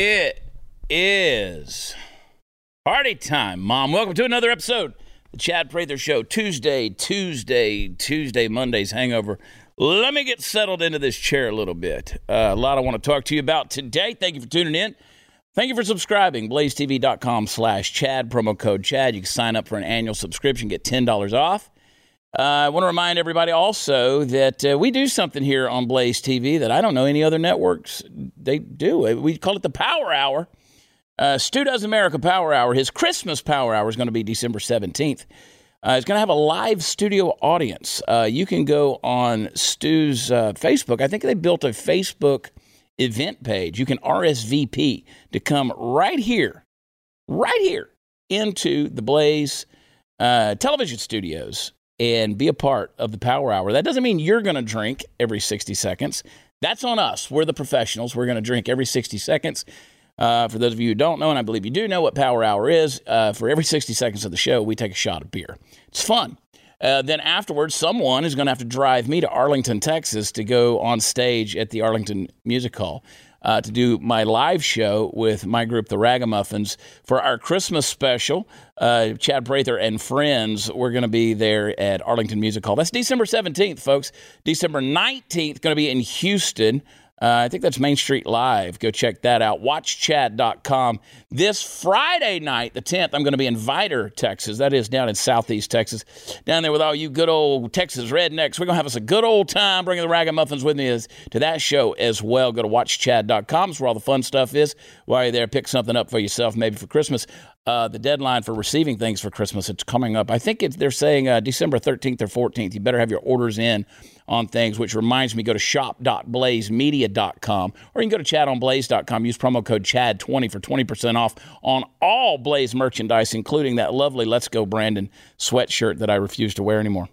It is party time, Mom. Welcome to another episode of the Chad Prather Show. Tuesday, Monday's hangover. Let me get settled into this chair a little bit. A lot I want to talk to you about today. Thank you for tuning in. Thank you for subscribing. BlazeTV.com/Chad, promo code Chad. You can sign up for an annual subscription, get $10 off. I want to remind everybody also that we do something here on Blaze TV that I don't know any other networks they do. We call it the Power Hour. Stu Does America Power Hour. His Christmas Power Hour is going to be December 17th. It's going to have a live studio audience. You can go on Stu's Facebook. I think they built a Facebook event page. You can RSVP to come right here into the Blaze television studios and be a part of the Power Hour. That doesn't mean you're going to drink every 60 seconds. That's on us. We're the professionals. We're going to drink every 60 seconds. For those of you who don't know, and I believe you do know what Power Hour is, for every 60 seconds of the show, we take a shot of beer. It's fun. Then afterwards, someone is going to have to drive me to Arlington, Texas, to go on stage at the Arlington Music Hall to do my live show with my group, The Ragamuffins, for our Christmas special. Chad Prather and friends, we're going to be there at Arlington Music Hall. That's December 17th, folks. December 19th, going to be in Houston. I think that's Main Street Live. Go check that out. WatchChad.com. This Friday night, the 10th, I'm going to be in Viter, Texas. That is down in southeast Texas. Down there with all you good old Texas rednecks. We're going to have us a good old time bringing the Ragamuffins with me to that show as well. Go to WatchChad.com. It's where all the fun stuff is. While you're there, pick something up for yourself, maybe for Christmas. The deadline for receiving things for Christmas, it's coming up. I think they're saying December 13th or 14th. You better have your orders in on things, which reminds me, go to shop.blazemedia.com, or you can go to chadonblaze.com. Use promo code CHAD20 for 20% off on all Blaze merchandise, including that lovely Let's Go Brandon sweatshirt that I refuse to wear anymore.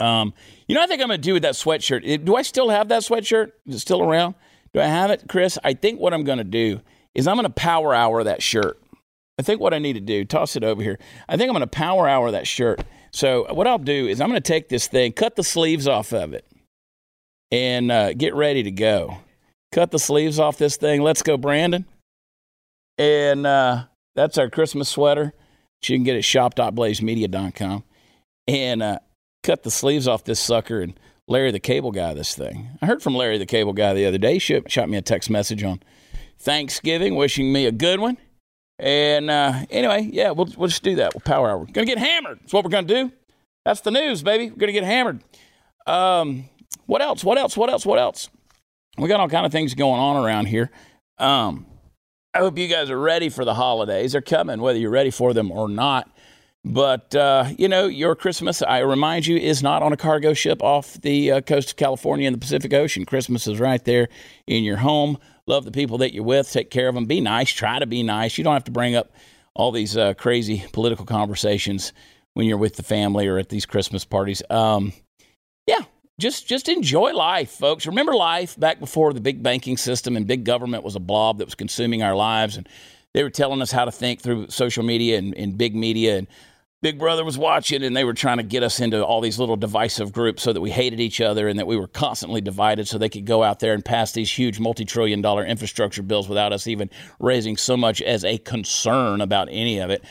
I think I'm going to do with that sweatshirt. Do I still have that sweatshirt? Is it still around? Do I have it, Chris? I think what I'm going to do is I'm going to Power Hour that shirt. I think what I need to do, toss it over here. I think I'm going to Power Hour that shirt. So what I'll do is I'm going to take this thing, cut the sleeves off of it, and get ready to go. Cut the sleeves off this thing. Let's go, Brandon. And that's our Christmas sweater, which you can get at shop.blazemedia.com. And cut the sleeves off this sucker and Larry the Cable Guy this thing. I heard from Larry the Cable Guy the other day. He shot me a text message on Thanksgiving wishing me a good one. And anyway, yeah, we'll just do that. We'll Power Hour. We're going to get hammered. That's what we're going to do. That's the news, baby. We're going to get hammered. What else? We got all kind of things going on around here. I hope you guys are ready for the holidays. They're coming, whether you're ready for them or not. But, your Christmas, I remind you, is not on a cargo ship off the coast of California in the Pacific Ocean. Christmas is right there in your home. Love the people that you're with. Take care of them. Be nice. Try to be nice. You don't have to bring up all these crazy political conversations when you're with the family or at these Christmas parties. Just enjoy life, folks. Remember life back before the big banking system and big government was a blob that was consuming our lives. And they were telling us how to think through social media and big media. And Big Brother was watching, and they were trying to get us into all these little divisive groups so that we hated each other and that we were constantly divided so they could go out there and pass these huge multi-trillion-dollar infrastructure bills without us even raising so much as a concern about any of it,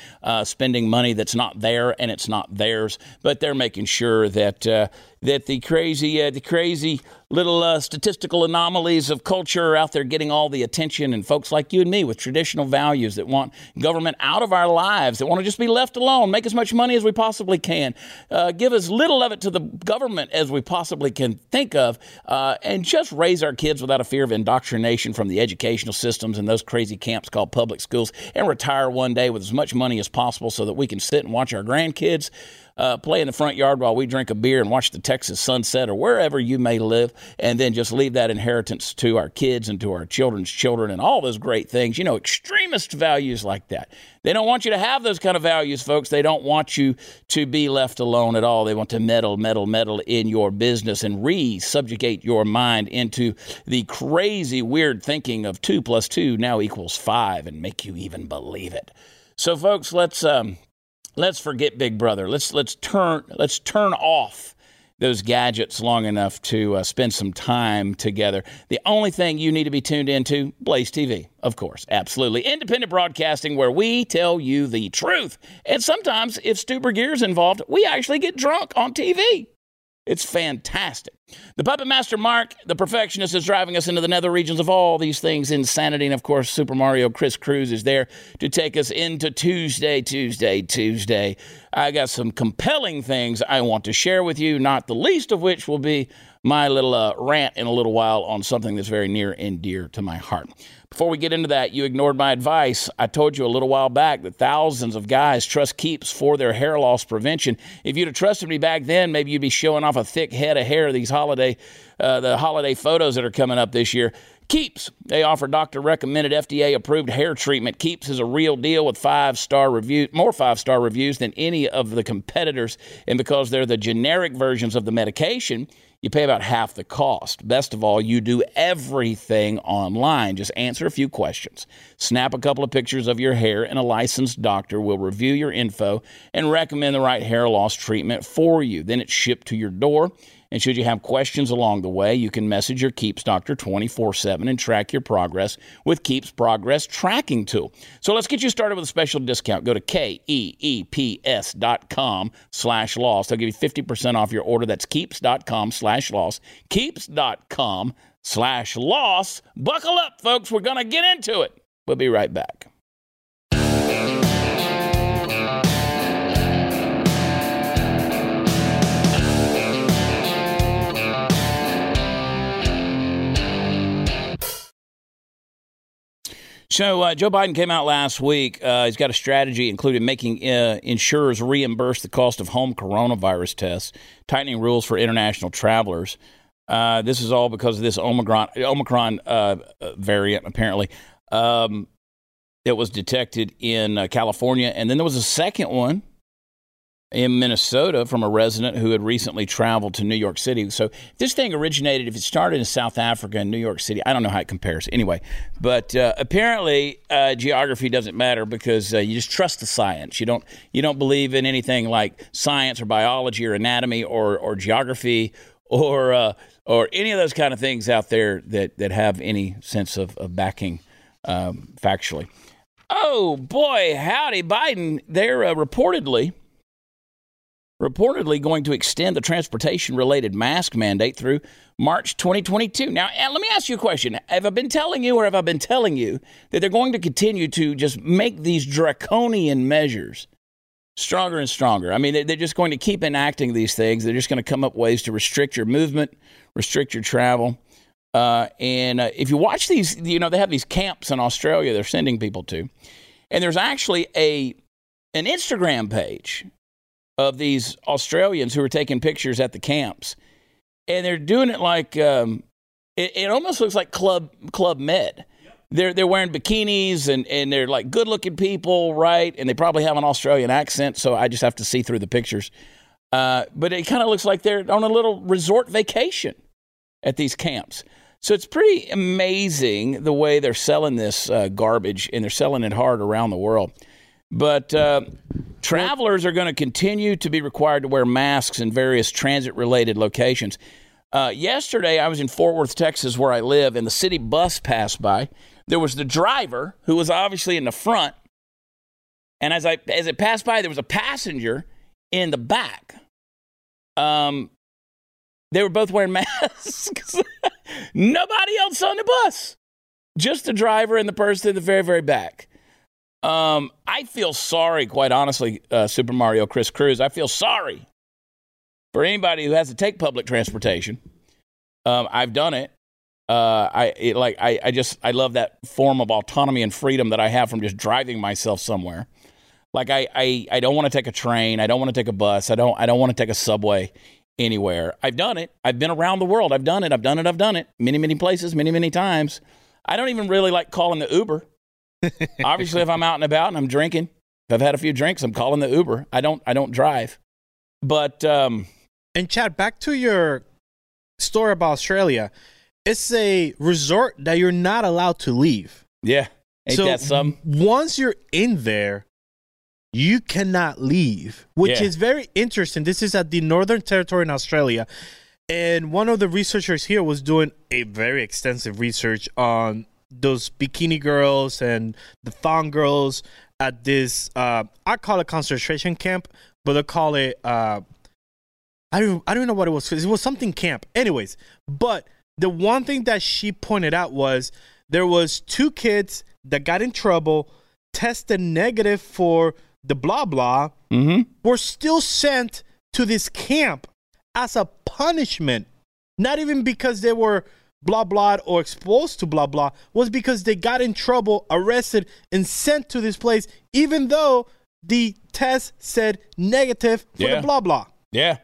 spending money that's not there and it's not theirs. But they're making sure that that the crazy little statistical anomalies of culture are out there getting all the attention, and folks like you and me with traditional values that want government out of our lives, that want to just be left alone, make as much money as we possibly can, give as little of it to the government as we possibly can think of, and just raise our kids without a fear of indoctrination from the educational systems and those crazy camps called public schools, and retire one day with as much money as possible so that we can sit and watch our grandkids play in the front yard while we drink a beer and watch the Texas sunset or wherever you may live, and then just leave that inheritance to our kids and to our children's children and all those great things. Extremist values like that. They don't want you to have those kind of values, folks. They don't want you to be left alone at all. They want to meddle in your business and re-subjugate your mind into the crazy, weird thinking of 2 + 2 now equals 5 and make you even believe it. So, folks, let's forget Big Brother. Let's turn off those gadgets long enough to spend some time together. The only thing you need to be tuned into, Blaze TV, of course, absolutely. Independent broadcasting where we tell you the truth. And sometimes, if Stuber Gear's involved, we actually get drunk on TV. It's fantastic. The Puppet Master Mark, the perfectionist, is driving us into the nether regions of all these things, insanity. And, of course, Super Mario Chris Cruz is there to take us into Tuesday. I got some compelling things I want to share with you, not the least of which will be my little rant in a little while on something that's very near and dear to my heart. Before we get into that, you ignored my advice. I told you a little while back that thousands of guys trust Keeps for their hair loss prevention. If you'd have trusted me back then, maybe you'd be showing off a thick head of hair these holiday photos that are coming up this year. Keeps. They offer doctor-recommended, FDA-approved hair treatment. Keeps is a real deal with more five-star reviews than any of the competitors. And because they're the generic versions of the medication, you pay about half the cost. Best of all, you do everything online. Just answer a few questions. Snap a couple of pictures of your hair, and a licensed doctor will review your info and recommend the right hair loss treatment for you. Then it's shipped to your door. And should you have questions along the way, you can message your Keeps doctor 24/7 and track your progress with Keeps Progress Tracking Tool. So let's get you started with a special discount. Go to keeps.com/loss. They'll give you 50% off your order. That's keeps.com/loss. Keeps.com/loss. Buckle up, folks. We're going to get into it. We'll be right back. So Joe Biden came out last week. He's got a strategy including making insurers reimburse the cost of home coronavirus tests, tightening rules for international travelers. This is all because of this Omicron variant, apparently. It was detected in California. And then there was a second one in Minnesota from a resident who had recently traveled to New York City. So this thing originated, if it started in South Africa and New York City, I don't know how it compares anyway. But apparently geography doesn't matter because you just trust the science. You don't believe in anything like science or biology or anatomy or geography or any of those kind of things out there that have any sense of backing factually. Oh, boy, howdy, Biden. They're reportedly going to extend the transportation-related mask mandate through March 2022. Now, let me ask you a question. Have I been telling you that they're going to continue to just make these draconian measures stronger and stronger? I mean, they're just going to keep enacting these things. They're just going to come up ways to restrict your movement, restrict your travel. And if you watch these, you know, they have these camps in Australia they're sending people to. And there's actually an Instagram page of these Australians who are taking pictures at the camps. And they're doing it like, it almost looks like Club Med. Yep. They're wearing bikinis and they're like good-looking people, right? And they probably have an Australian accent, so I just have to see through the pictures. But it kind of looks like they're on a little resort vacation at these camps. So it's pretty amazing the way they're selling this garbage, and they're selling it hard around the world. But travelers are going to continue to be required to wear masks in various transit-related locations. Yesterday, I was in Fort Worth, Texas, where I live, and the city bus passed by. There was the driver, who was obviously in the front, and as it passed by, there was a passenger in the back. They were both wearing masks. Nobody else on the bus. Just the driver and the person in the very, very back. I feel sorry, quite honestly, Super Mario Chris Cruz. I feel sorry for anybody who has to take public transportation. I've done it. I love that form of autonomy and freedom that I have from just driving myself somewhere. Like I don't want to take a train. I don't want to take a bus. I don't want to take a subway anywhere. I've done it. I've been around the world. I've done it. Many places, many times. I don't even really like calling the Uber. Obviously, if I'm out and about and I'm drinking, if I've had a few drinks, I'm calling the Uber. I don't drive. But and Chad, back to your story about Australia. It's a resort that you're not allowed to leave. Yeah. Ain't that something? Once you're in there, you cannot leave, which is very interesting. This is at the Northern Territory in Australia. And one of the researchers here was doing a very extensive research on those bikini girls and the thong girls at this, I call it concentration camp, but they call it, I don't know what it was. It was something camp. Anyways, but the one thing that she pointed out was there was two kids that got in trouble, tested negative for the blah, blah, were still sent to this camp as a punishment, not even because they were blah, blah, or exposed to blah, blah, was because they got in trouble, arrested, and sent to this place, even though the test said negative for the blah, blah. Yeah.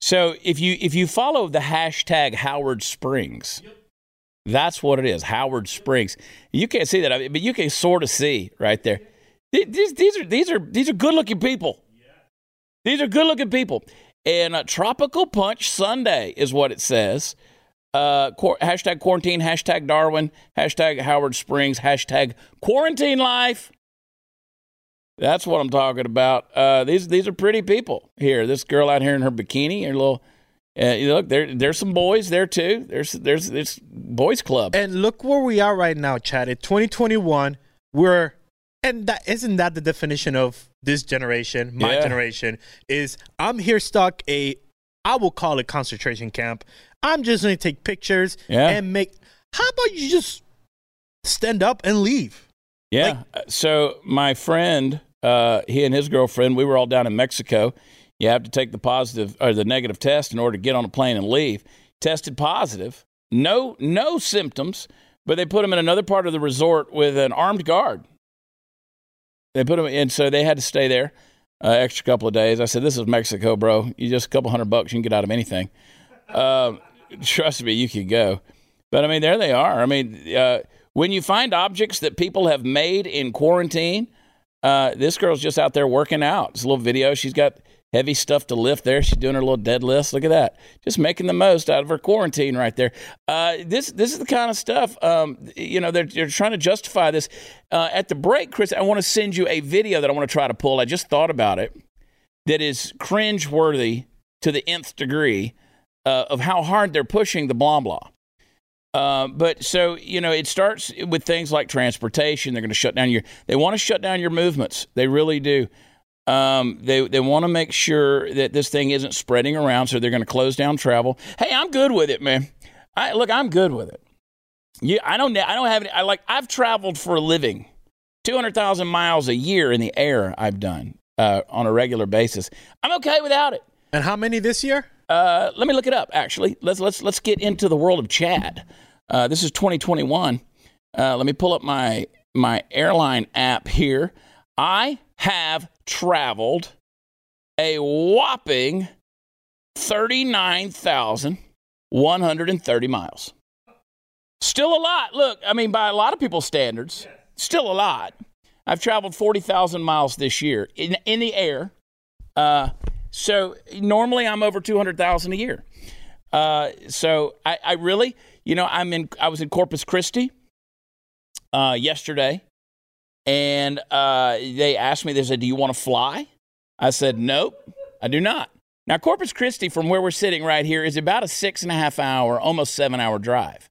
So if you follow the hashtag Howard Springs, that's what it is, Howard Springs. You can't see that, but you can sort of see right there. These are good-looking people. These are good-looking people. And Tropical Punch Sunday is what it says. Hashtag quarantine, hashtag Darwin, hashtag Howard Springs, hashtag quarantine life. That's what I'm talking about. These are pretty people here. This girl out here in her bikini, her little. Look, there's some boys there too. There's this boys club. And look where we are right now, Chad. In 2021, isn't that the definition of this generation? My generation is I'm here stuck I will call it concentration camp. I'm just going to take pictures and make. How about you just stand up and leave? Yeah. Like, so my friend, he and his girlfriend, we were all down in Mexico. You have to take the positive or the negative test in order to get on a plane and leave. Tested positive, no symptoms, but they put him in another part of the resort with an armed guard. They put him in, so they had to stay there extra couple of days. I said, this is Mexico, bro. You just a couple $100, you can get out of anything. Trust me, you can go. But, I mean, there they are. I mean, when you find objects that people have made in quarantine, this girl's just out there working out. It's a little video. She's got heavy stuff to lift there. She's doing her little deadlifts. Look at that. Just making the most out of her quarantine right there. This is the kind of stuff, they're trying to justify this. At the break, Chris, I want to send you a video that I want to try to pull. I just thought about it. That is cringeworthy to the nth degree of how hard they're pushing the blah, blah. It starts with things like transportation. They're going to shut down they want to shut down your movements. They really do. They want to make sure that this thing isn't spreading around. So they're going to close down travel. Hey, I'm good with it, man. I'm good with it. Yeah. I don't have any. I've traveled for a living, 200,000 miles a year in the air. I've done, on a regular basis. I'm okay without it. And how many this year? Let me look it up. Actually, let's get into the world of Chad. This is 2021. Let me pull up my airline app here. I have traveled a whopping 39,130 miles. Still a lot. Look, I mean, by a lot of people's standards, still a lot. I've traveled 40,000 miles this year in the air. So normally I'm over 200,000 a year. So I really, I was in Corpus Christi yesterday, and they asked me, they said, do you want to fly? I said, nope, I do not. Now, Corpus Christi, from where we're sitting right here, is about a 6.5 hour, almost 7 hour drive.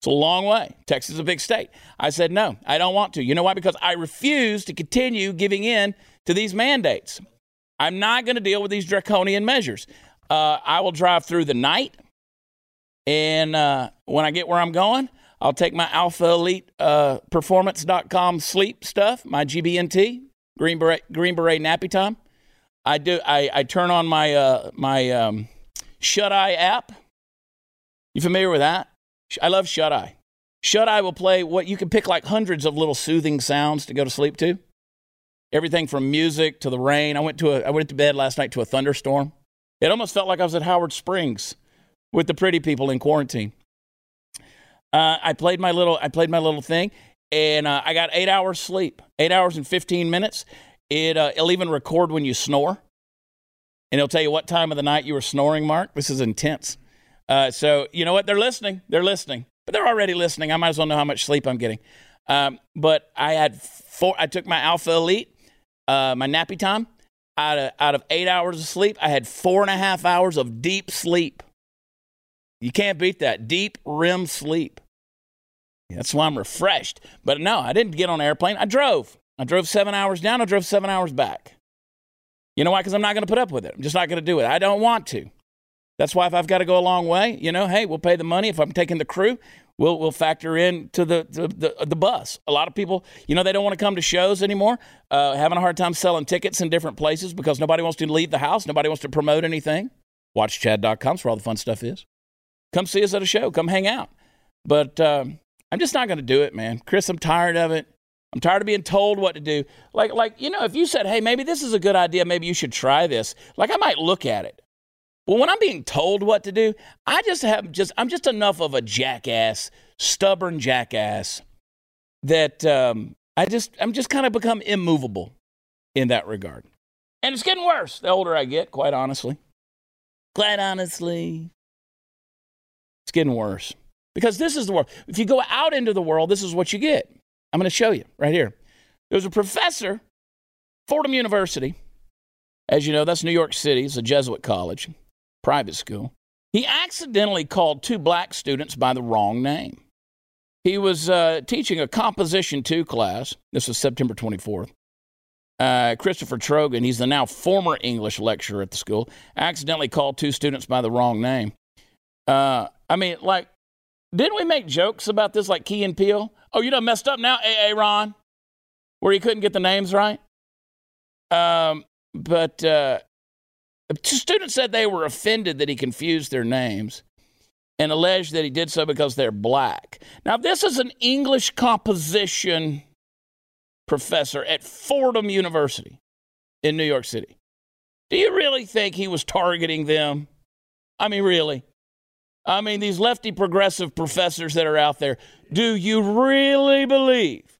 It's a long way. Texas is a big state. I said, no, I don't want to. You know why? Because I refuse to continue giving in to these mandates. I'm not going to deal with these draconian measures. I will drive through the night, and when I get where I'm going, I'll take my Alpha Elite performance.com sleep stuff, my GBNT, Green Beret nappy time. I turn on my my Shut Eye app. You familiar with that? I love Shut Eye. Shut Eye will play you can pick like hundreds of little soothing sounds to go to sleep to. Everything from music to the rain. I went to bed last night to a thunderstorm. It almost felt like I was at Howard Springs with the pretty people in quarantine. I played my little thing, and I got 8 hours sleep, 8 hours and 15 minutes. It'll even record when you snore, and it'll tell you what time of the night you were snoring, Mark. This is intense. So you know what? They're listening, but they're already listening. I might as well know how much sleep I'm getting. But I took my Alpha Elite, my nappy time, out of 8 hours of sleep, I had 4.5 hours of deep sleep. You can't beat that. Deep REM sleep. That's why I'm refreshed. But no, I didn't get on an airplane. I drove. I drove 7 hours down. I drove 7 hours back. You know why? Because I'm not going to put up with it. I'm just not going to do it. I don't want to. That's why if I've got to go a long way, you know, hey, we'll pay the money. If I'm taking the crew, we'll factor in to the bus. A lot of people, you know, they don't want to come to shows anymore, having a hard time selling tickets in different places because nobody wants to leave the house. Nobody wants to promote anything. WatchChad.com is where all the fun stuff is. Come see us at a show. Come hang out. But I'm just not going to do it, man. Chris, I'm tired of it. I'm tired of being told what to do. Like you know, if you said, hey, maybe this is a good idea. Maybe you should try this. Like, I might look at it. Well, when I'm being told what to do, I'm just enough of a jackass, stubborn jackass, that I'm just kind of become immovable in that regard. And it's getting worse the older I get, quite honestly. Quite honestly. It's getting worse. Because this is the world. If you go out into the world, this is what you get. I'm going to show you right here. There's a professor, Fordham University. As you know, that's New York City. It's a Jesuit college. Private school. He accidentally called two black students by the wrong name. He was teaching a Composition 2 class. This was September 24th. Christopher Trogan, he's the now former English lecturer at the school, accidentally called two students by the wrong name. I mean, like, didn't we make jokes about this, like Key and Peele? Oh, you done messed up now, A.A. Ron, where he couldn't get the names right? But students said they were offended that he confused their names and alleged that he did so because they're black. Now, this is an English composition professor at Fordham University in New York City. Do you really think he was targeting them? I mean, really? I mean, these lefty progressive professors that are out there, do you really believe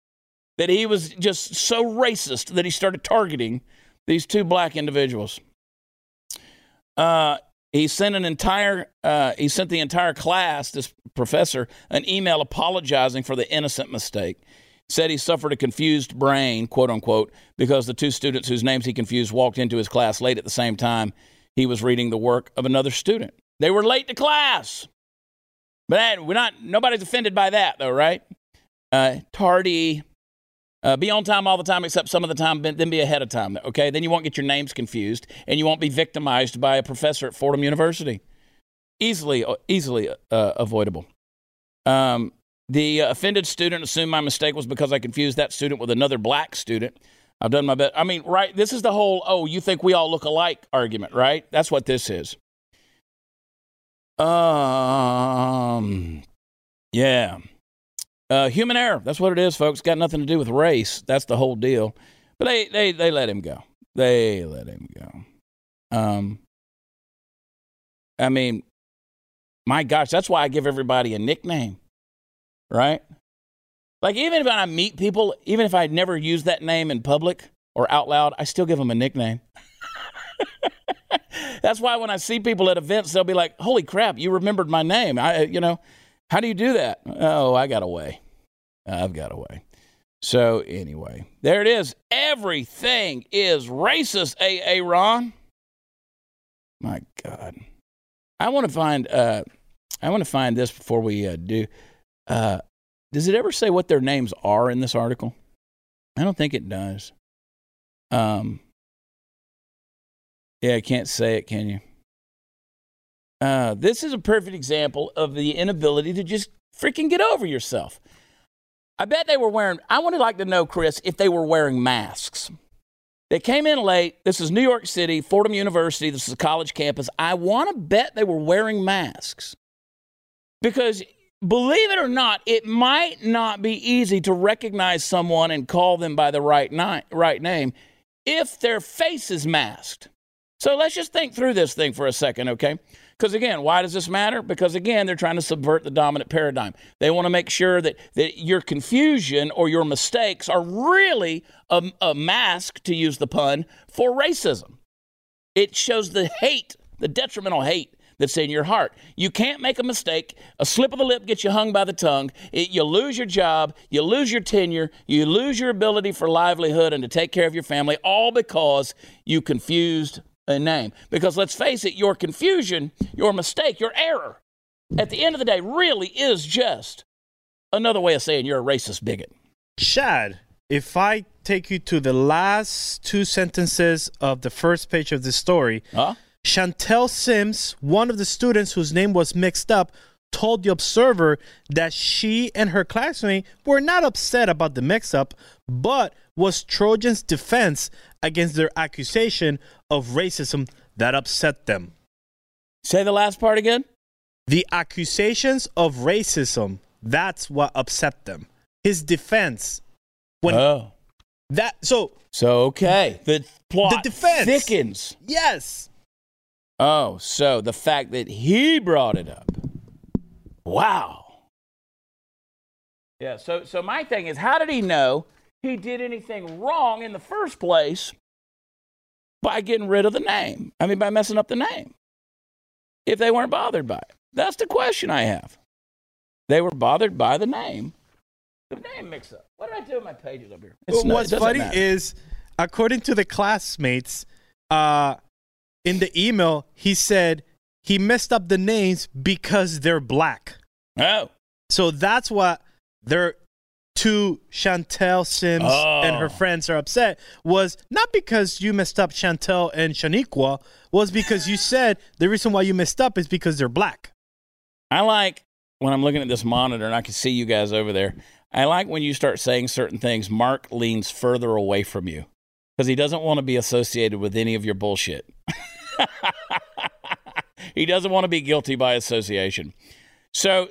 that he was just so racist that he started targeting these two black individuals? He sent the entire class, this professor, an email apologizing for the innocent mistake. Said he suffered a confused brain, quote unquote, because the two students whose names he confused walked into his class late at the same time he was reading the work of another student. They were late to class. But nobody's offended by that, though, right? Tardy. Be on time all the time, except some of the time, then be ahead of time, okay? Then you won't get your names confused, and you won't be victimized by a professor at Fordham University. Easily avoidable. The offended student assumed my mistake was because I confused that student with another black student. I've done my best. I mean, right, this is the whole, oh, you think we all look alike argument, right? That's what this is. Yeah. Human error. That's what it is, folks. Got nothing to do with race. That's the whole deal. But they let him go. They let him go. I mean, my gosh, that's why I give everybody a nickname, right? Like, even if I meet people, even if I never use that name in public or out loud, I still give them a nickname. That's why when I see people at events, they'll be like, holy crap, you remembered my name. How do you do that? Oh, I got away. I've got away. So anyway, there it is. Everything is racist, A.A. Ron. My God. I want to find this before we do. Does it ever say what their names are in this article? I don't think it does. Yeah, I can't say it, can you? This is a perfect example of the inability to just freaking get over yourself. I bet they were wearing, I would like to know, Chris, if they were wearing masks. They came in late. This is New York City, Fordham University. This is a college campus. I want to bet they were wearing masks. Because, believe it or not, it might not be easy to recognize someone and call them by the right name if their face is masked. So let's just think through this thing for a second, okay? Because, again, why does this matter? Because, again, they're trying to subvert the dominant paradigm. They want to make sure that your confusion or your mistakes are really a mask, to use the pun, for racism. It shows the hate, the detrimental hate that's in your heart. You can't make a mistake. A slip of the lip gets you hung by the tongue. You lose your job. You lose your tenure. You lose your ability for livelihood and to take care of your family, all because you confused a name. Because let's face it, your confusion, your mistake, your error, at the end of the day, really is just another way of saying you're a racist bigot. Chad, if I take you to the last two sentences of the first page of the story, Chantelle Sims, one of the students whose name was mixed up, told The Observer that she and her classmate were not upset about the mix-up, but was Trojan's defense against their accusation of racism that upset them. Say the last part again. The accusations of racism, that's what upset them. His defense. The plot thickens. Yes. Oh, so the fact that he brought it up. Wow. Yeah, so my thing is, how did he know he did anything wrong in the first place by getting rid of the name? I mean, by messing up the name. If they weren't bothered by it. That's the question I have. They were bothered by the name. The name mix-up. What did I do with my pages up here? What's funny is, according to the classmates, in the email, he said he messed up the names because they're black. Oh. So that's what their two Chantelle Sims and her friends are upset, was not because you messed up Chantelle and Shaniqua, was because you said the reason why you messed up is because they're black. I like when I'm looking at this monitor and I can see you guys over there. I like when you start saying certain things, Mark leans further away from you because he doesn't want to be associated with any of your bullshit. He doesn't want to be guilty by association. Okay.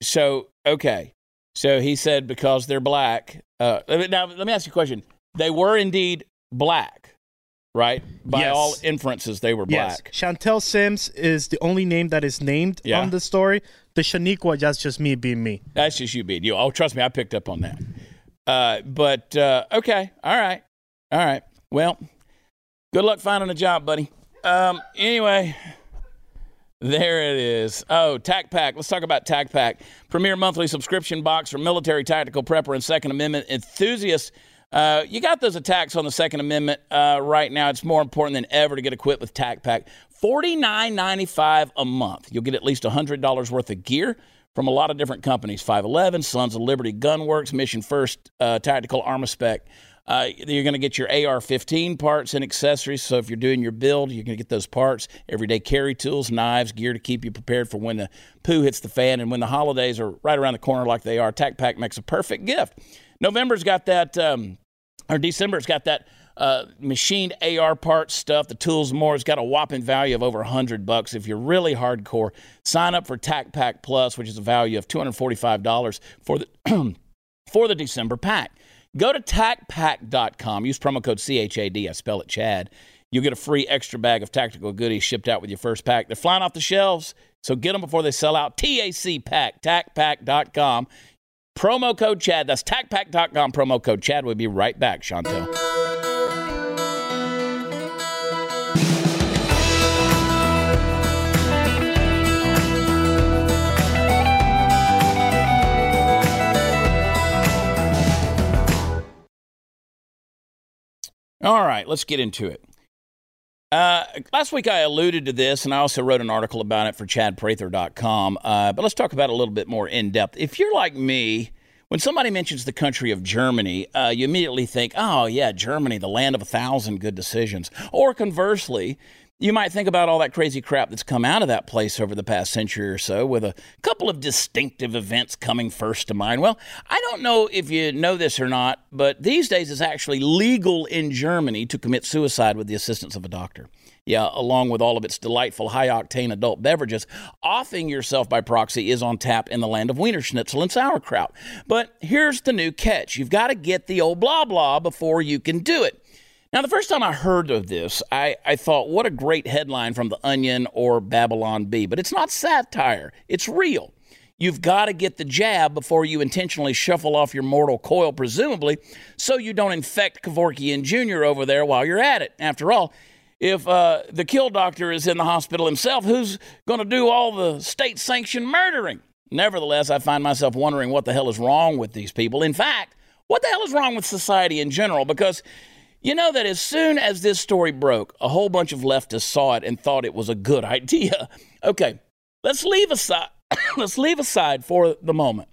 So he said because they're black. Now, let me ask you a question. They were indeed black, right? By all inferences, they were black. Yes. Chantelle Sims is the only name that is named on the story. The Shaniqua, that's just me being me. That's just you being you. Oh, trust me, I picked up on that. Okay. All right. Well, good luck finding a job, buddy. Anyway, there it is. Oh, TacPack. Let's talk about TacPack. Premier monthly subscription box for military tactical prepper and Second Amendment enthusiasts. You got those attacks on the Second Amendment right now. It's more important than ever to get equipped with TacPack. $49.95 a month. You'll get at least $100 worth of gear from a lot of different companies. 511, Sons of Liberty Gunworks, Mission First Tactical, Armaspec. You're going to get your AR-15 parts and accessories. So if you're doing your build, you're going to get those parts, everyday carry tools, knives, gear to keep you prepared for when the poo hits the fan and when the holidays are right around the corner like they are. TacPack makes a perfect gift. November's got that, or December's got that machined AR parts stuff, the tools and more. It's got a whopping value of over $100 if you're really hardcore. Sign up for TacPack Plus, which is a value of $245 for the December pack. Go to TacPack.com. Use promo code CHAD. I spell it Chad. You'll get a free extra bag of tactical goodies shipped out with your first pack. They're flying off the shelves, so get them before they sell out. TAC Pack, TacPack.com. Promo code Chad. That's TacPack.com. Promo code Chad. We'll be right back, Chantelle. All right, let's get into it. Last week I alluded to this, and I also wrote an article about it for ChadPrather.com, but let's talk about it a little bit more in depth. If you're like me, when somebody mentions the country of Germany, you immediately think, oh, yeah, Germany, the land of 1,000 good decisions. Or conversely, you might think about all that crazy crap that's come out of that place over the past century or so, with a couple of distinctive events coming first to mind. Well, I don't know if you know this or not, but these days it's actually legal in Germany to commit suicide with the assistance of a doctor. Yeah, along with all of its delightful high-octane adult beverages, offing yourself by proxy is on tap in the land of Wiener Schnitzel and sauerkraut. But here's the new catch. You've got to get the old blah-blah before you can do it. Now, the first time I heard of this, I thought, what a great headline from The Onion or Babylon Bee. But it's not satire. It's real. You've got to get the jab before you intentionally shuffle off your mortal coil, presumably, so you don't infect Kevorkian Jr. over there while you're at it. After all, if the kill doctor is in the hospital himself, who's going to do all the state-sanctioned murdering? Nevertheless, I find myself wondering what the hell is wrong with these people. In fact, what the hell is wrong with society in general? Because you know that as soon as this story broke, a whole bunch of leftists saw it and thought it was a good idea. Okay, let's leave aside for the moment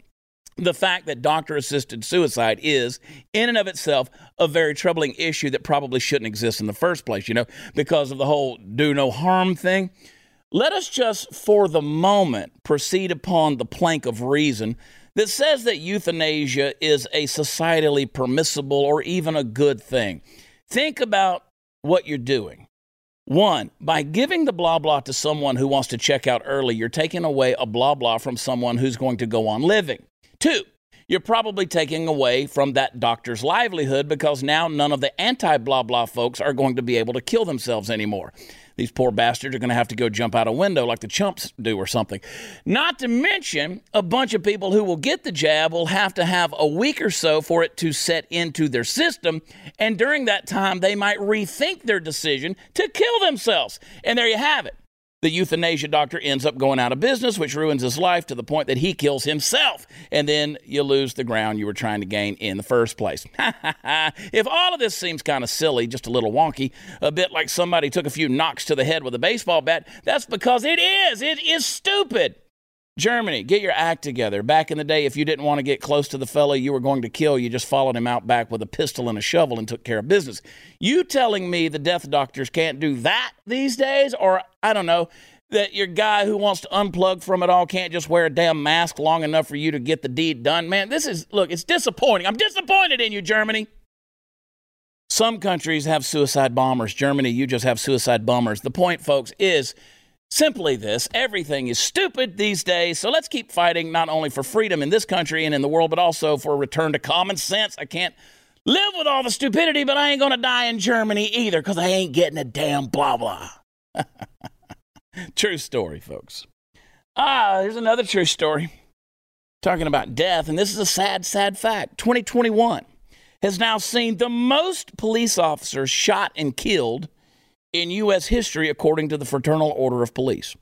the fact that doctor-assisted suicide is, in and of itself, a very troubling issue that probably shouldn't exist in the first place, you know, because of the whole do no harm thing. Let us just, for the moment, proceed upon the plank of reason that says that euthanasia is a societally permissible or even a good thing. Think about what you're doing. One, by giving the blah, blah to someone who wants to check out early, you're taking away a blah, blah from someone who's going to go on living. Two, you're probably taking away from that doctor's livelihood because now none of the anti-blah, blah folks are going to be able to kill themselves anymore. These poor bastards are going to have to go jump out a window like the chumps do or something. Not to mention, a bunch of people who will get the jab will have to have a week or so for it to set into their system. And during that time, they might rethink their decision to kill themselves. And there you have it. The euthanasia doctor ends up going out of business, which ruins his life to the point that he kills himself. And then you lose the ground you were trying to gain in the first place. If all of this seems kind of silly, just a little wonky, a bit like somebody took a few knocks to the head with a baseball bat, that's because it is. It is stupid. Germany, get your act together. Back in the day, if you didn't want to get close to the fellow you were going to kill, you just followed him out back with a pistol and a shovel and took care of business. You telling me the death doctors can't do that these days? Or, I don't know, that your guy who wants to unplug from it all can't just wear a damn mask long enough for you to get the deed done? Man, this is, look, it's disappointing. I'm disappointed in you, Germany. Some countries have suicide bombers. Germany, you just have suicide bombers. The point, folks, is simply this, everything is stupid these days, so let's keep fighting not only for freedom in this country and in the world, but also for a return to common sense. I can't live with all the stupidity, but I ain't going to die in Germany either because I ain't getting a damn blah, blah. True story, folks. Here's another true story. Talking about death, and this is a sad, sad fact. 2021 has now seen the most police officers shot and killed in U.S. history, according to the Fraternal Order of Police.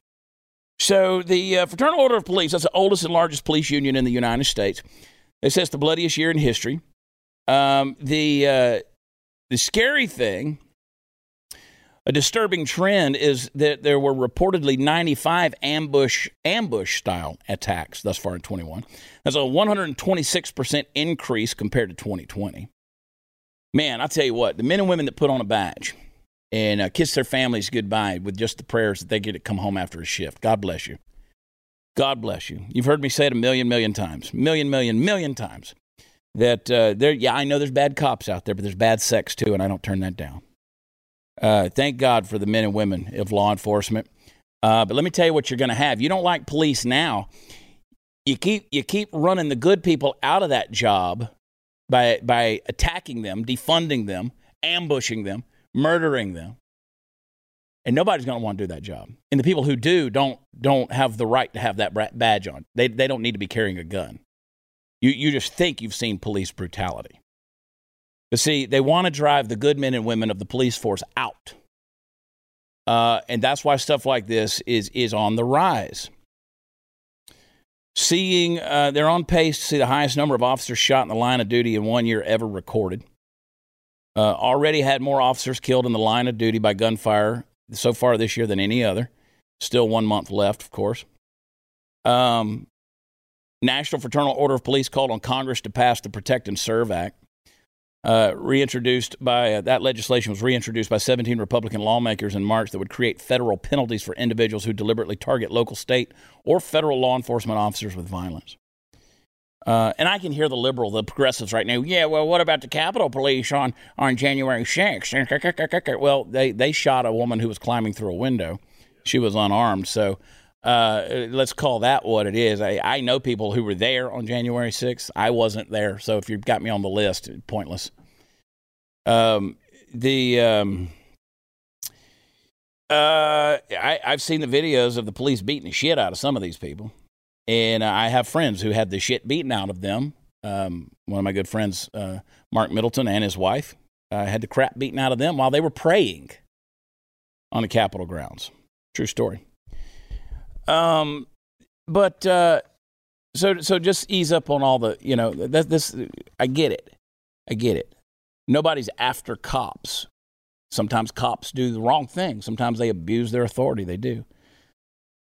So the Fraternal Order of Police, that's the oldest and largest police union in the United States. It says the bloodiest year in history. The scary thing, a disturbing trend, is that there were reportedly 95 ambush-style attacks thus far in 21. That's a 126% increase compared to 2020. Man, I tell you what, the men and women that put on a badge and kiss their families goodbye with just the prayers that they get to come home after a shift. God bless you. God bless you. You've heard me say it a million times. Million times. That I know there's bad cops out there, but there's bad sex too, and I don't turn that down. Thank God for the men and women of law enforcement. But let me tell you what you're going to have. You don't like police now. You keep running the good people out of that job by attacking them, defunding them, ambushing them, murdering them, and nobody's going to want to do that job. And the people who do don't have the right to have that badge on. They don't need to be carrying a gun. You just think you've seen police brutality. But see, they want to drive the good men and women of the police force out, and that's why stuff like this is on the rise. They're on pace to see the highest number of officers shot in the line of duty in one year ever recorded. Already had more officers killed in the line of duty by gunfire so far this year than any other. Still 1 month left, of course. National Fraternal Order of Police called on Congress to pass the Protect and Serve Act. That legislation was reintroduced by 17 Republican lawmakers in March that would create federal penalties for individuals who deliberately target local, state, or federal law enforcement officers with violence. And I can hear the progressives right now. Yeah, well, what about the Capitol Police on January 6th? Well, they shot a woman who was climbing through a window. She was unarmed. So let's call that what it is. I know people who were there on January 6th. I wasn't there. So if you've got me on the list, pointless. I've seen the videos of the police beating the shit out of some of these people. And I have friends who had the shit beaten out of them. One of my good friends, Mark Middleton, and his wife, had the crap beaten out of them while they were praying. on the Capitol grounds. True story. So just ease up on all the, you know, this, I get it. Nobody's after cops. Sometimes cops do the wrong thing. Sometimes they abuse their authority. They do.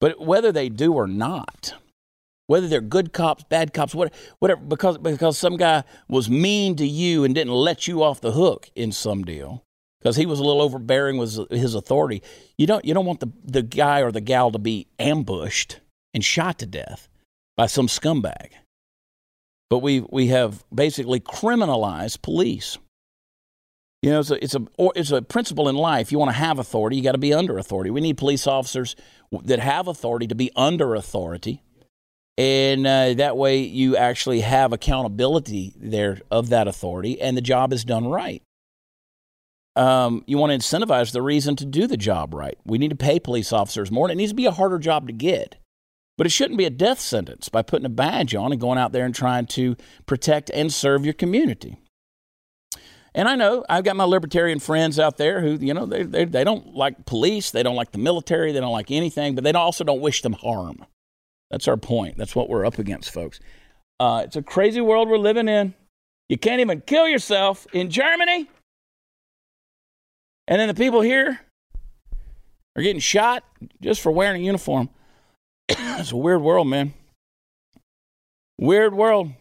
But whether they do or not, whether they're good cops, bad cops, whatever, because some guy was mean to you and didn't let you off the hook in some deal, because he was a little overbearing with his authority. You don't want the guy or the gal to be ambushed and shot to death by some scumbag. But we have basically criminalized police. You know, it's a principle in life. You want to have authority, you got to be under authority. We need police officers that have authority to be under authority. And that way you actually have accountability there of that authority, and the job is done right. You want to incentivize the reason to do the job right. We need to pay police officers more, and it needs to be a harder job to get. But it shouldn't be a death sentence by putting a badge on and going out there and trying to protect and serve your community. And I know I've got my libertarian friends out there who, you know, they don't like police, they don't like the military, they don't like anything, but they also don't wish them harm. That's our point. That's what we're up against, folks. It's a crazy world we're living in. You can't even kill yourself in Germany. And then the people here are getting shot just for wearing a uniform. It's a weird world, man. Weird world.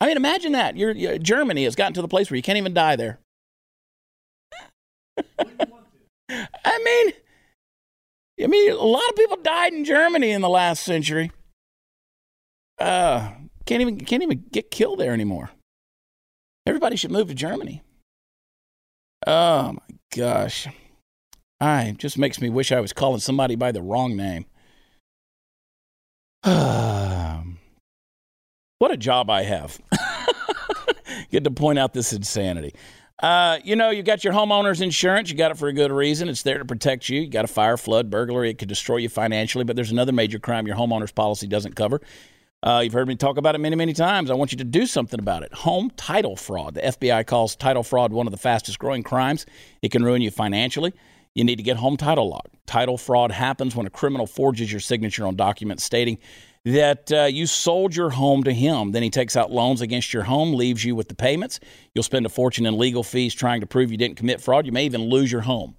I mean, imagine that. Germany has gotten to the place where you can't even die there. I mean, a lot of people died in Germany in the last century. Can't even get killed there anymore. Everybody should move to Germany. Oh, my gosh. It just makes me wish I was calling somebody by the wrong name. What a job I have. Get to point out this insanity. You know, you got your homeowner's insurance. You got it for a good reason. It's there to protect you. You got a fire, flood, burglary. It could destroy you financially, but there's another major crime your homeowner's policy doesn't cover. You've heard me talk about it many, many times. I want you to do something about it. Home title fraud. The FBI calls title fraud one of the fastest growing crimes. It can ruin you financially. You need to get Home Title Lock. Title fraud happens when a criminal forges your signature on documents stating that you sold your home to him. Then he takes out loans against your home, leaves you with the payments. You'll spend a fortune in legal fees trying to prove you didn't commit fraud. You may even lose your home.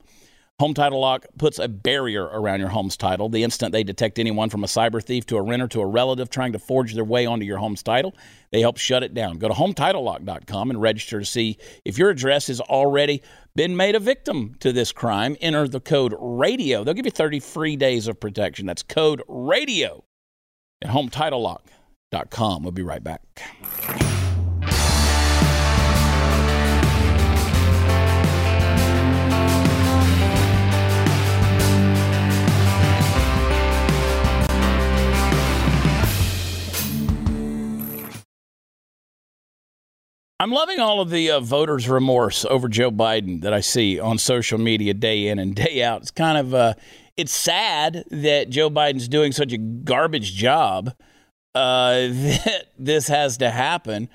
Home Title Lock puts a barrier around your home's title. The instant they detect anyone, from a cyber thief to a renter to a relative, trying to forge their way onto your home's title, they help shut it down. Go to HomeTitleLock.com and register to see if your address has already been made a victim to this crime. Enter the code RADIO. They'll give you 30 free days of protection. That's code RADIO at HomeTitleLock.com. We'll be right back. I'm loving all of the voters' remorse over Joe Biden that I see on social media day in and day out. It's kind of it's sad that Joe Biden's doing such a garbage job that this has to happen.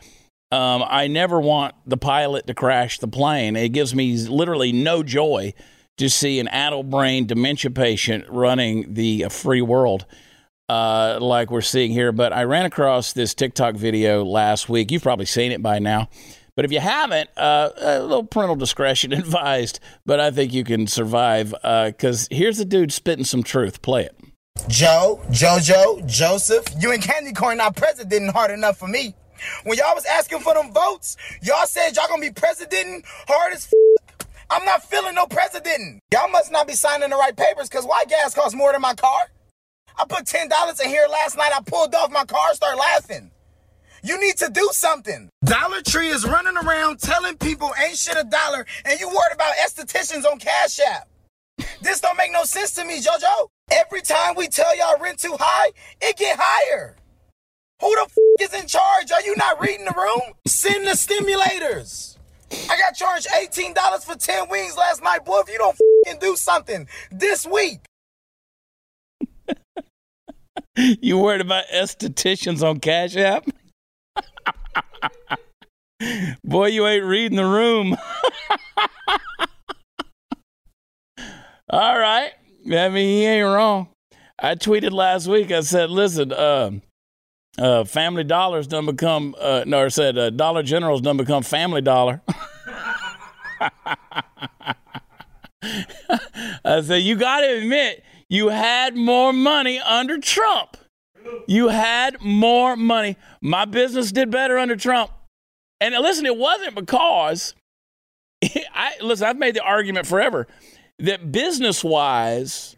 I never want the pilot to crash the plane. It gives me literally no joy to see an addle-brained dementia patient running the free world. Like we're seeing here. But I ran across this TikTok video last week. You've probably seen it by now. But if you haven't, a little parental discretion advised. But I think you can survive because here's a dude spitting some truth. Play it. Joe, Jojo, Joseph, you and candy corn not president hard enough for me. When y'all was asking for them votes, y'all said y'all going to be president hard as f***. I'm not feeling no president. Y'all must not be signing the right papers because why gas costs more than my car? I put $10 in here last night. I pulled off my car, started laughing. You need to do something. Dollar Tree is running around telling people ain't shit a dollar, and you worried about estheticians on Cash App. This don't make no sense to me, JoJo. Every time we tell y'all rent too high, it get higher. Who the f*** is in charge? Are you not reading the room? Send the stimulators. I got charged $18 for 10 wings last night, boy. If you don't f***ing do something this week. You worried about estheticians on Cash App? Boy, you ain't reading the room. All right. I mean, he ain't wrong. I tweeted last week. I said, listen, Family Dollar's done become, Dollar General's done become Family Dollar. I said, you got to admit, you had more money under Trump. You had more money. My business did better under Trump. And listen, it wasn't because, I've made the argument forever that business-wise,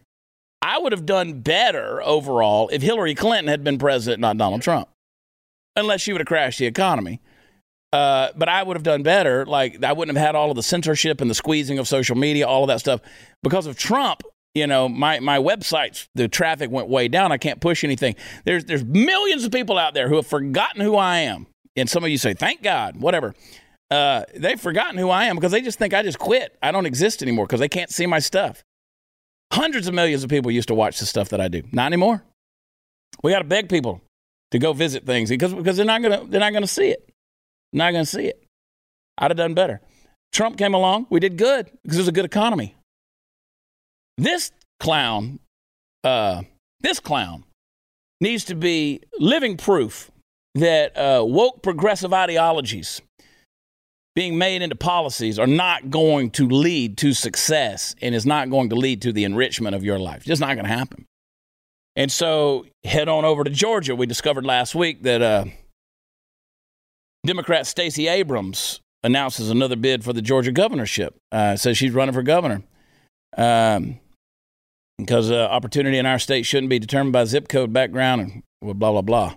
I would have done better overall if Hillary Clinton had been president, not Donald Trump, unless she would have crashed the economy. But I would have done better. Like, I wouldn't have had all of the censorship and the squeezing of social media, all of that stuff. Because of Trump, you know, my websites, the traffic went way down. I can't push anything. There's millions of people out there who have forgotten who I am. And some of you say, thank God, whatever. They've forgotten who I am because they just think I just quit. I don't exist anymore because they can't see my stuff. Hundreds of millions of people used to watch the stuff that I do. Not anymore. We got to beg people to go visit things because they're not gonna see it. Not gonna see it. I'd have done better. Trump came along. We did good because it was a good economy. This clown, needs to be living proof that woke progressive ideologies being made into policies are not going to lead to success and is not going to lead to the enrichment of your life. It's just not going to happen. And so head on over to Georgia. We discovered last week that Democrat Stacey Abrams announces another bid for the Georgia governorship. Says she's running for governor because opportunity in our state shouldn't be determined by zip code, background, and blah, blah, blah.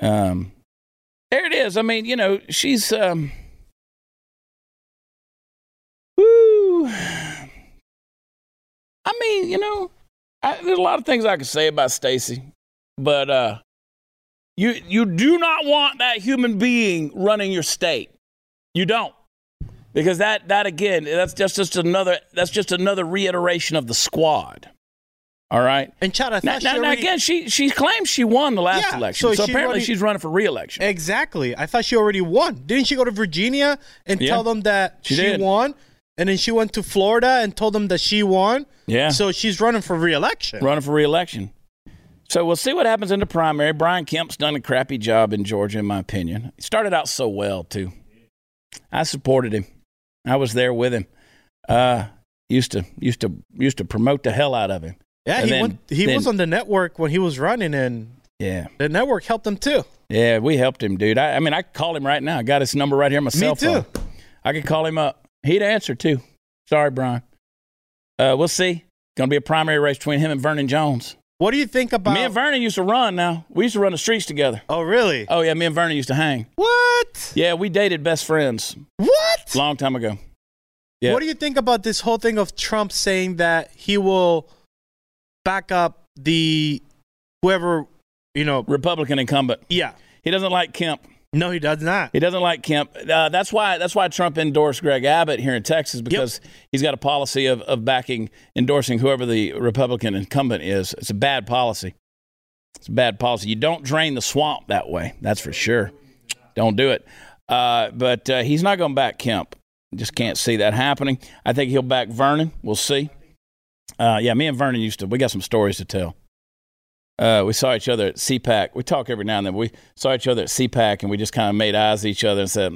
There it is. I mean, you know, she's... I mean, you know, there's a lot of things I could say about Stacey, but you do not want that human being running your state. You don't, because that's just another reiteration of the squad. All right. And Chad, I thought again, she claims she won the last election. So apparently she's running for re-election. Exactly. I thought she already won. Didn't she go to Virginia and tell them that she won? And then she went to Florida and told them that she won. Yeah. So she's running for re-election. So we'll see what happens in the primary. Brian Kemp's done a crappy job in Georgia, in my opinion. He started out so well, too. I supported him. I was there with him. Used to promote the hell out of him. Yeah, and he was on the network when he was running, and the network helped him, too. Yeah, we helped him, dude. I mean, I could call him right now. I got his number right here on my cell phone. Me, too. I could call him up. He'd answer, too. Sorry, Brian. We'll see. Going to be a primary race between him and Vernon Jones. What do you think about... Me and Vernon used to run now. We used to run the streets together. Oh, really? Oh, yeah. Me and Vernon used to hang. What? Yeah, we dated best friends. What? Long time ago. Yeah. What do you think about this whole thing of Trump saying that he will back up the whoever, you know... Republican incumbent. Yeah. He doesn't like Kemp. No, he does not. He doesn't like Kemp. That's why Trump endorsed Greg Abbott here in Texas, because he's got a policy of endorsing whoever the Republican incumbent is. It's a bad policy. You don't drain the swamp that way. That's for sure. Don't do it. But he's not going to back Kemp. Just can't see that happening. I think he'll back Vernon. We'll see. Me and Vernon we got some stories to tell. We saw each other at CPAC. We talk every now and then. We saw each other at CPAC, and we just kind of made eyes at each other and said,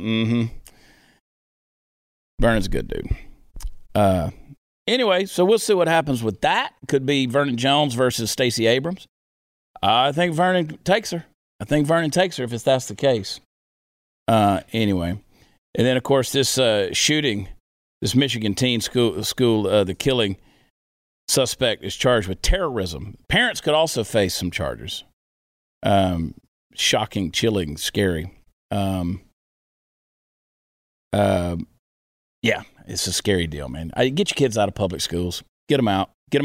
Vernon's a good dude. Anyway, so we'll see what happens with that. Could be Vernon Jones versus Stacey Abrams. I think Vernon takes her. If that's the case. Anyway. And then, of course, this shooting, this Michigan teen school, the killing. Suspect is charged with terrorism. Parents could also face some charges. Shocking, chilling, scary. It's a scary deal, man. Get your kids out of public schools. Get them out. Good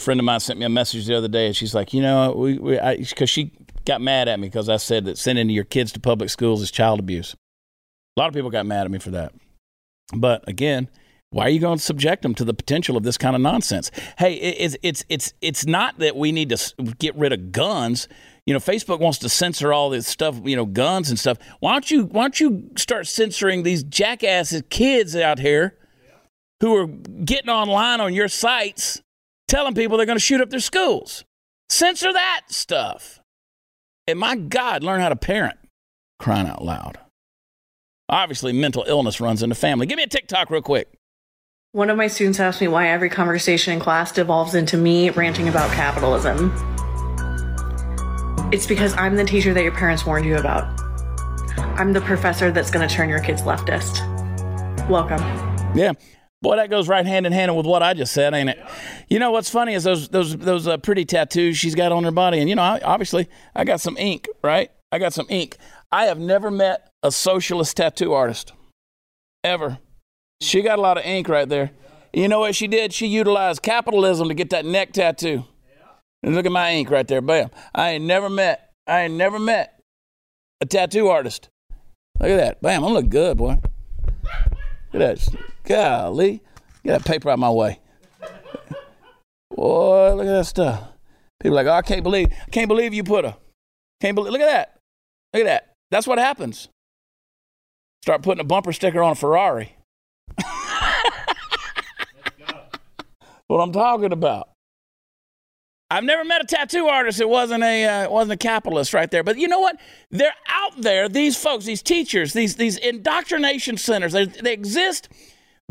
friend of mine sent me a message the other day, and she's like, you know, because she got mad at me because I said that sending your kids to public schools is child abuse. A lot of people got mad at me for that. But again, why are you going to subject them to the potential of this kind of nonsense? Hey, it's not that we need to get rid of guns. you know, Facebook wants to censor all this stuff, you know, guns and stuff. Why don't you start censoring these jackass kids out here who are getting online on your sites telling people they're going to shoot up their schools? Censor that stuff. And my God, learn how to parent, crying out loud. Obviously, mental illness runs in the family. Give me a TikTok real quick. One of my students asked me why every conversation in class devolves into me ranting about capitalism. It's because I'm the teacher that your parents warned you about. I'm the professor that's going to turn your kids leftist. Welcome. Yeah. Boy, that goes right hand in hand with what I just said, ain't it? You know what's funny is those pretty tattoos she's got on her body. And, you know, I got some ink, right? I got some ink. I have never met a socialist tattoo artist ever. She got a lot of ink right there. You know what she did? She utilized capitalism to get that neck tattoo. And look at my ink right there. Bam. I ain't never met a tattoo artist. Look at that. Bam. I look good, boy. Look at that. Golly. Get that paper out of my way. Boy, look at that stuff. People are like, oh, I can't believe you put a. Look at that. Look at that. That's what happens. Start putting a bumper sticker on a Ferrari. What I'm talking about. I've never met a tattoo artist that wasn't a capitalist right there. But you know what? They're out there. These folks, these teachers, these indoctrination centers, they exist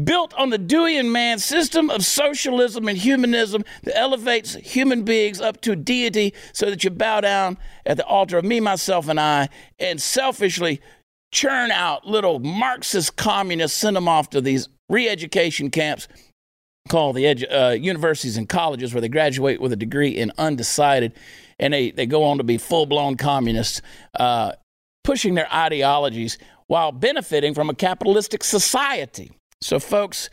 built on the Dewey and Mann system of socialism and humanism that elevates human beings up to deity so that you bow down at the altar of me, myself, and I, and selfishly churn out little Marxist communists, send them off to these re-education camps called the universities and colleges where they graduate with a degree in undecided, and they go on to be full-blown communists, pushing their ideologies while benefiting from a capitalistic society. So, folks,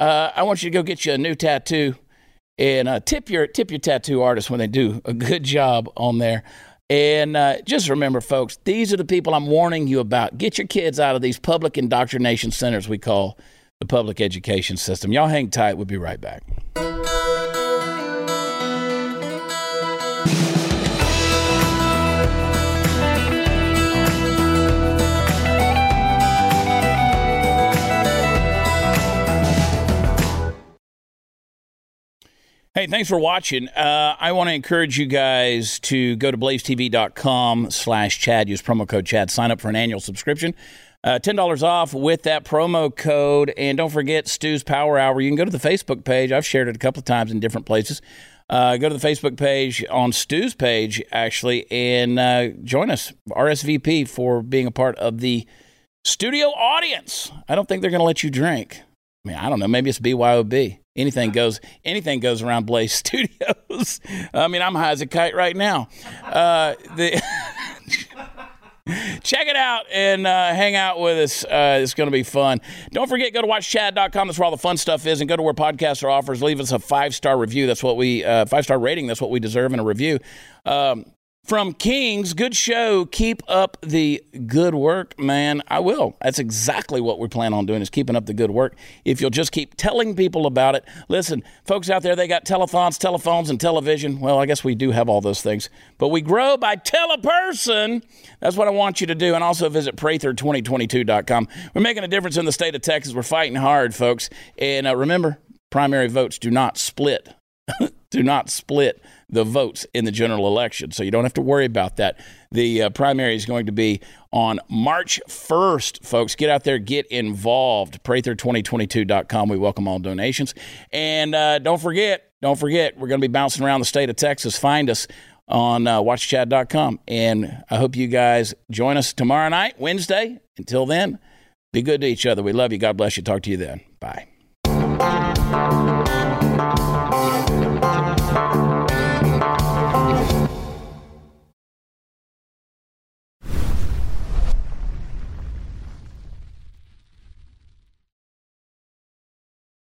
I want you to go get you a new tattoo and tip your tattoo artist when they do a good job on there. And just remember, folks, these are the people I'm warning you about. Get your kids out of these public indoctrination centers we call the public education system. Y'all hang tight. We'll be right back. Hey, thanks for watching. I want to encourage you guys to go to blazetv.com/Chad. Use promo code Chad. Sign up for an annual subscription. $10 off with that promo code. And don't forget Stu's Power Hour. You can go to the Facebook page. I've shared it a couple of times in different places. Go to the Facebook page on Stu's page, actually, and join us. RSVP for being a part of the studio audience. I don't think they're going to let you drink. I mean, I don't know. Maybe it's BYOB. Anything goes around Blaze Studios. I mean, I'm high as a kite right now. Check it out and hang out with us. It's going to be fun. Don't forget, go to WatchChad.com. That's where all the fun stuff is. And go to where podcasts are offered. Leave us a 5-star review. That's what we, 5-star rating. That's what we deserve in a review. From Kings, good show. Keep up the good work, man. I will. That's exactly what we plan on doing is keeping up the good work. If you'll just keep telling people about it. Listen, folks out there, they got telethons, telephones, and television. Well, I guess we do have all those things. But we grow by teleperson. That's what I want you to do. And also visit Prather2022.com. We're making a difference in the state of Texas. We're fighting hard, folks. And remember, primary votes do not split. Do not split the votes in the general election, so you don't have to worry about that. The primary is going to be on March 1st, folks. Get out there, get involved. Prather2022.com. We welcome all donations. And don't forget, we're going to be bouncing around the state of Texas. Find us on WatchChad.com. And I hope you guys join us tomorrow night, Wednesday. Until then, be good to each other. We love you. God bless you. Talk to you then. Bye.